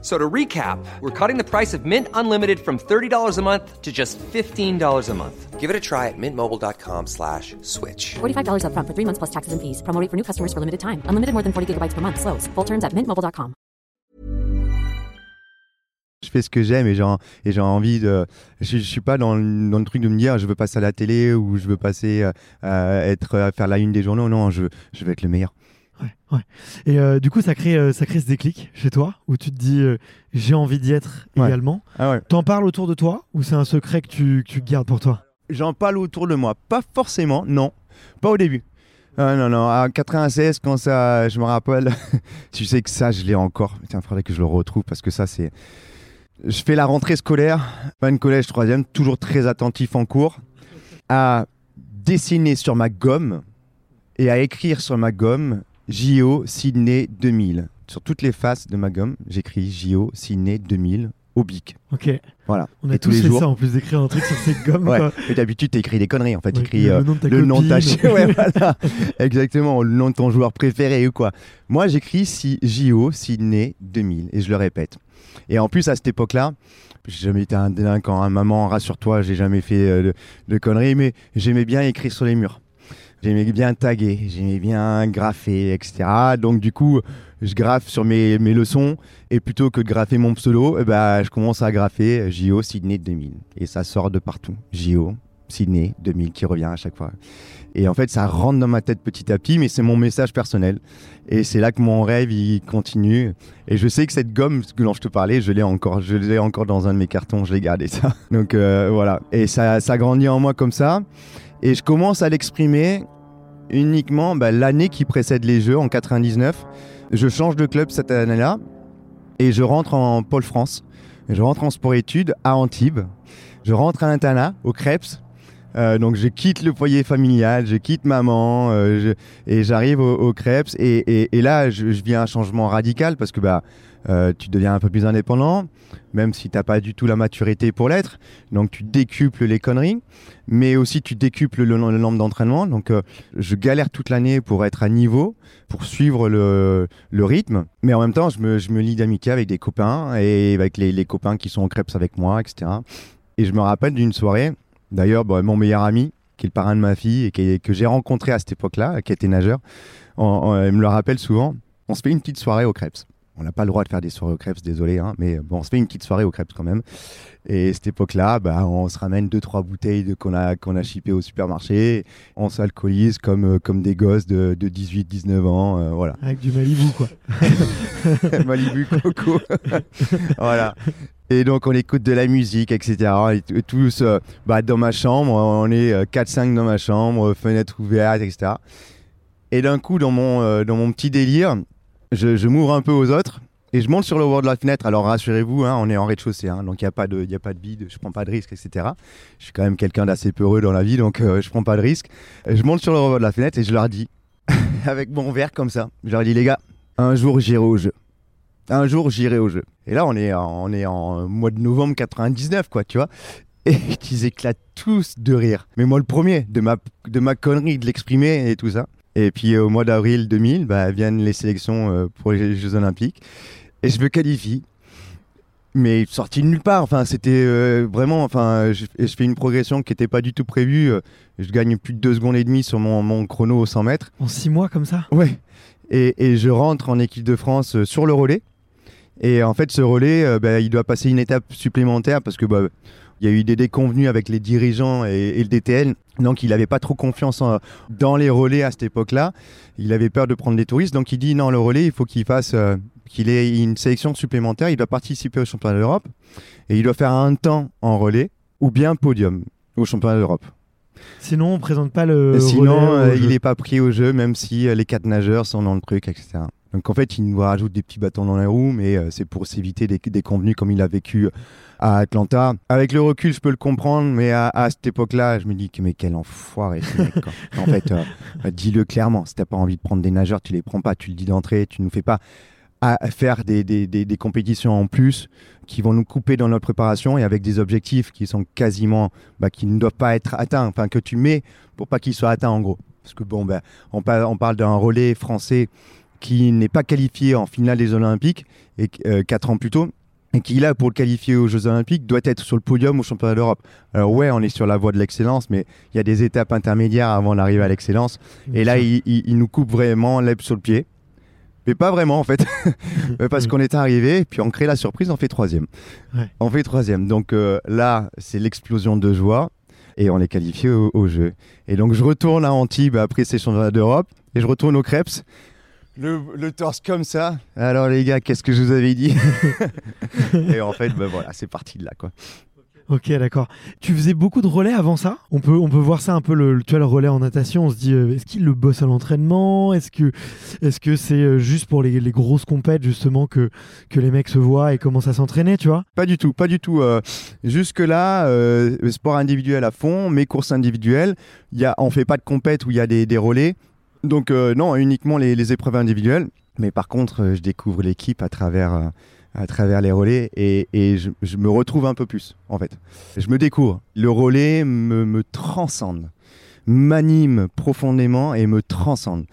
So to recap, we're cutting the price of Mint Unlimited from $30 a month to just $15 a month. Give it a try at mintmobile.com/switch. $45 up front for 3 months plus taxes and fees. Promo rate for new customers for limited time. Unlimited more than 40 gigabytes per month. Slows full terms at mintmobile.com. Je fais ce que j'aime et j'ai envie de... Je suis pas dans le truc de me dire je veux passer à la télé ou je veux passer faire la une des journaux. Non, je veux être le meilleur. Ouais. Et du coup, ça crée ce déclic chez toi où tu te dis j'ai envie d'y être également. Ah ouais. T'en parles autour de toi ou c'est un secret que tu gardes pour toi ? J'en parle autour de moi. Pas forcément, non. Pas au début. Non. À 96, quand ça, je me rappelle, tu sais que ça, je l'ai encore. Tiens, il faudrait que je le retrouve parce que ça, c'est... Je fais la rentrée scolaire, fin de collège 3e, toujours très attentif en cours, à dessiner sur ma gomme et à écrire sur ma gomme J.O. Sydney 2000. Sur toutes les faces de ma gomme, j'écris J.O. Sydney 2000 au bic. Ok. Voilà. On a et tous les fait jours... ça en plus d'écrire un truc sur cette gomme. Ouais. Quoi. Et d'habitude, t'écris des conneries en fait. Ouais, t'écris le nom de ta copine. Ouais, voilà. Exactement. Le nom de ton joueur préféré ou quoi. Moi, j'écris J.O. Sydney 2000 et je le répète. Et en plus, à cette époque-là, j'ai jamais été un délinquant. Hein. Maman, rassure-toi, j'ai jamais fait de conneries, mais j'aimais bien écrire sur les murs. J'aimais bien taguer, j'aimais bien graffer, etc. Donc du coup, je graffe sur mes leçons et plutôt que de graffer mon pseudo, je commence à graffer J.O. Sydney 2000. Et ça sort de partout. J.O. Sydney 2000 qui revient à chaque fois. Et en fait, ça rentre dans ma tête petit à petit, mais c'est mon message personnel. Et c'est là que mon rêve, il continue. Et je sais que cette gomme dont je te parlais, je l'ai encore dans un de mes cartons, je l'ai gardé ça. Donc voilà. Et ça grandit en moi comme ça. Et je commence à l'exprimer uniquement l'année qui précède les Jeux, en 99. Je change de club cette année-là et je rentre en Pôle France. Je rentre en sport-études à Antibes. Je rentre à l'internat, au CREPS. Donc je quitte le foyer familial, je quitte maman et j'arrive au CREPS. Et là, je vis un changement radical parce que tu deviens un peu plus indépendant, même si tu n'as pas du tout la maturité pour l'être. Donc tu décuples les conneries, mais aussi tu décuples le nombre d'entraînements. Donc je galère toute l'année pour être à niveau, pour suivre le rythme. Mais en même temps, je me lie d'amitié avec des copains et avec les copains qui sont au CREPS avec moi, etc. Et je me rappelle d'une soirée, d'ailleurs mon meilleur ami, qui est le parrain de ma fille et que j'ai rencontré à cette époque-là, qui était nageur, il me le rappelle souvent, on se fait une petite soirée au CREPS. On n'a pas le droit de faire des soirées au CREPS, désolé, hein, mais bon, on se fait une petite soirée au CREPS quand même. Et à cette époque-là, on se ramène 2-3 bouteilles qu'on a chipées au supermarché. On s'alcoolise comme des gosses de 18-19 ans. Voilà. Avec du Malibu, quoi. Malibu, coco. Voilà. Et donc, on écoute de la musique, etc. Et tous dans ma chambre, on est 4-5 dans ma chambre, fenêtre ouverte, etc. Et d'un coup, dans mon petit délire, je m'ouvre un peu aux autres et je monte sur le haut de la fenêtre. Alors rassurez-vous, hein, on est en rez-de-chaussée, hein, donc il n'y a pas de bide, je ne prends pas de risque, etc. Je suis quand même quelqu'un d'assez peureux dans la vie, donc je ne prends pas de risque. Je monte sur le haut de la fenêtre et je leur dis, avec mon verre comme ça, je leur dis, les gars, un jour j'irai au jeu. Un jour j'irai au jeu. Et là, on est en mois de novembre 99, quoi, tu vois. Et ils éclatent tous de rire. Mais moi, le premier, de ma connerie, de l'exprimer et tout ça. Et puis au mois d'avril 2000, viennent les sélections pour les Jeux Olympiques et je me qualifie. Mais sorti de nulle part, enfin, c'était vraiment... Enfin, je fais une progression qui n'était pas du tout prévue. Je gagne plus de 2,5 secondes sur mon chrono aux 100 mètres. En 6 mois comme ça ? Ouais. Et je rentre en équipe de France sur le relais. Et en fait, ce relais, il doit passer une étape supplémentaire parce que... Il y a eu des déconvenues avec les dirigeants et le DTN. Donc, il n'avait pas trop confiance dans les relais à cette époque-là. Il avait peur de prendre des touristes. Donc, il dit non, le relais, il faut qu'il ait une sélection supplémentaire. Il doit participer au championnat d'Europe. Et il doit faire un temps en relais ou bien podium au championnat d'Europe. Sinon, on ne présente pas le Sinon, relais il n'est pas pris au jeu, même si les 4 nageurs sont dans le truc, etc. Donc en fait, il nous rajoute des petits bâtons dans les roues, mais c'est pour s'éviter des convenus comme il a vécu à Atlanta. Avec le recul, je peux le comprendre, mais à cette époque-là, je me dis mais quel enfoiré ce mec, quoi. En fait, dis-le clairement, si t'as pas envie de prendre des nageurs, tu les prends pas, tu le dis d'entrée, tu nous fais pas à faire des compétitions en plus qui vont nous couper dans notre préparation et avec des objectifs qui sont quasiment, qui ne doivent pas être atteints, enfin que tu mets pour pas qu'ils soient atteints en gros. Parce que on parle d'un relais français qui n'est pas qualifié en finale des Olympiques et 4 ans plus tôt, et qui là pour le qualifier aux Jeux Olympiques doit être sur le podium au championnat d'Europe. Alors ouais, on est sur la voie de l'excellence, mais il y a des étapes intermédiaires avant d'arriver à l'excellence. Et là, il nous coupe vraiment l'herbe sur le pied. Mais pas vraiment en fait, parce qu'on est arrivé, puis on crée la surprise, on fait 3e. Ouais. On fait 3e, donc là c'est l'explosion de joie et on est qualifié au jeu. Et donc je retourne à Antibes après ces championnats d'Europe et je retourne au CREPS, le torse comme ça. Alors les gars, qu'est-ce que je vous avais dit? Et en fait, voilà, c'est parti de là quoi. Ok, d'accord. Tu faisais beaucoup de relais avant ça? On peut voir ça un peu, le relais en natation, on se dit, est-ce qu'il le bosse à l'entraînement? Est-ce que c'est juste pour les grosses compètes, justement, que les mecs se voient et commencent à s'entraîner, tu vois? Pas du tout. Jusque-là, sport individuel à fond, mes courses individuelles, on fait pas de compètes où il y a des relais. Donc non, uniquement les épreuves individuelles. Mais par contre, je découvre l'équipe à travers les relais et je me retrouve un peu plus en fait. Je me découvre. Le relais me transcende, m'anime profondément et me transcende.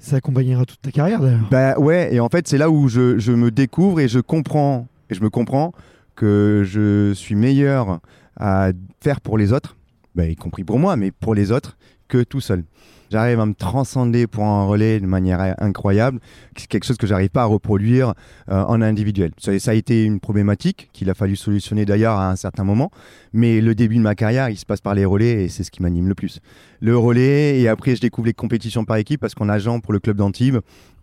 Ça accompagnera toute ta carrière d'ailleurs. Ouais, et en fait c'est là où je me découvre et je me comprends que je suis meilleur à faire pour les autres, y compris pour moi, mais pour les autres que tout seul. J'arrive à me transcender pour un relais de manière incroyable. C'est quelque chose que je n'arrive pas à reproduire en individuel. Ça a été une problématique qu'il a fallu solutionner d'ailleurs à un certain moment. Mais le début de ma carrière, il se passe par les relais et c'est ce qui m'anime le plus. Le relais, et après je découvre les compétitions par équipe parce qu'en nageant pour le club d'Antibes,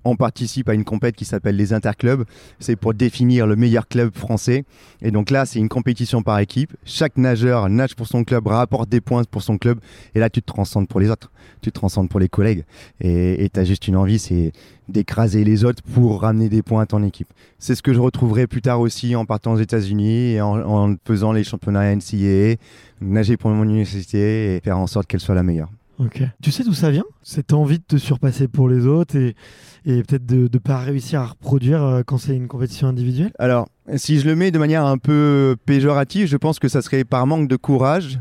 on participe à une compète qui s'appelle les interclubs. C'est pour définir le meilleur club français. Et donc là, c'est une compétition par équipe. Chaque nageur nage pour son club, rapporte des points pour son club. Et là, tu te transcendes pour les autres. Tu te transcendes pour les collègues. Et tu as juste une envie, c'est d'écraser les autres pour ramener des points à ton équipe. C'est ce que je retrouverai plus tard aussi en partant aux États-Unis et en faisant les championnats NCAA, nager pour mon université et faire en sorte qu'elle soit la meilleure. Okay. Tu sais d'où ça vient, cette envie de te surpasser pour les autres et peut-être de ne pas réussir à reproduire quand c'est une compétition individuelle? Alors, si je le mets de manière un peu péjorative, je pense que ça serait par manque de courage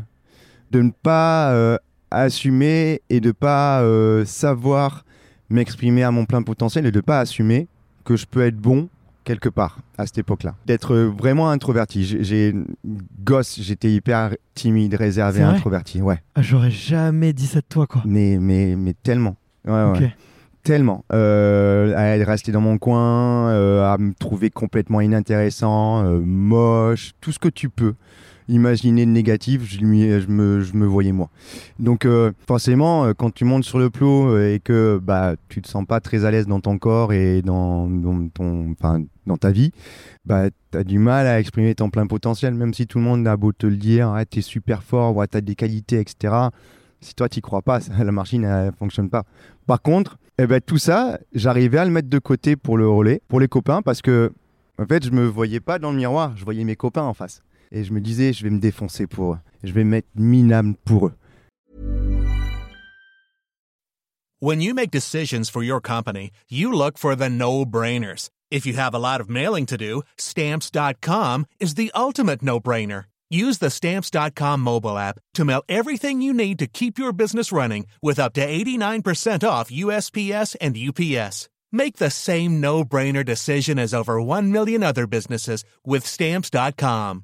de ne pas assumer et de ne pas savoir m'exprimer à mon plein potentiel et de ne pas assumer que je peux être bon quelque part à cette époque-là. D'être vraiment introverti. Gosse, j'étais hyper timide, réservé, introverti. Ouais. Ah, j'aurais jamais dit ça de toi, quoi. Mais tellement. Ouais, okay. Ouais. Tellement. À rester dans mon coin, à me trouver complètement inintéressant, moche, tout ce que tu peux imaginer de négatif, je me voyais moi. Donc forcément, quand tu montes sur le plot et que tu te sens pas très à l'aise dans ton corps et dans ta vie, t'as du mal à exprimer ton plein potentiel, même si tout le monde a beau te le dire, ah, t'es super fort, ouais, t'as des qualités, etc. Si toi t'y crois pas, la machine elle fonctionne pas. Par contre, tout ça, j'arrivais à le mettre de côté pour le relais, pour les copains, parce que en fait, je me voyais pas dans le miroir, je voyais mes copains en face. Et je me disais, je vais me défoncer pour eux. Je vais m'être minable pour eux. When you make decisions for your company, you look for the no-brainers. If you have a lot of mailing to do, Stamps.com is the ultimate no-brainer. Use the Stamps.com mobile app to mail everything you need to keep your business running with up to 89% off USPS and UPS. Make the same no-brainer decision as over 1 million other businesses with Stamps.com.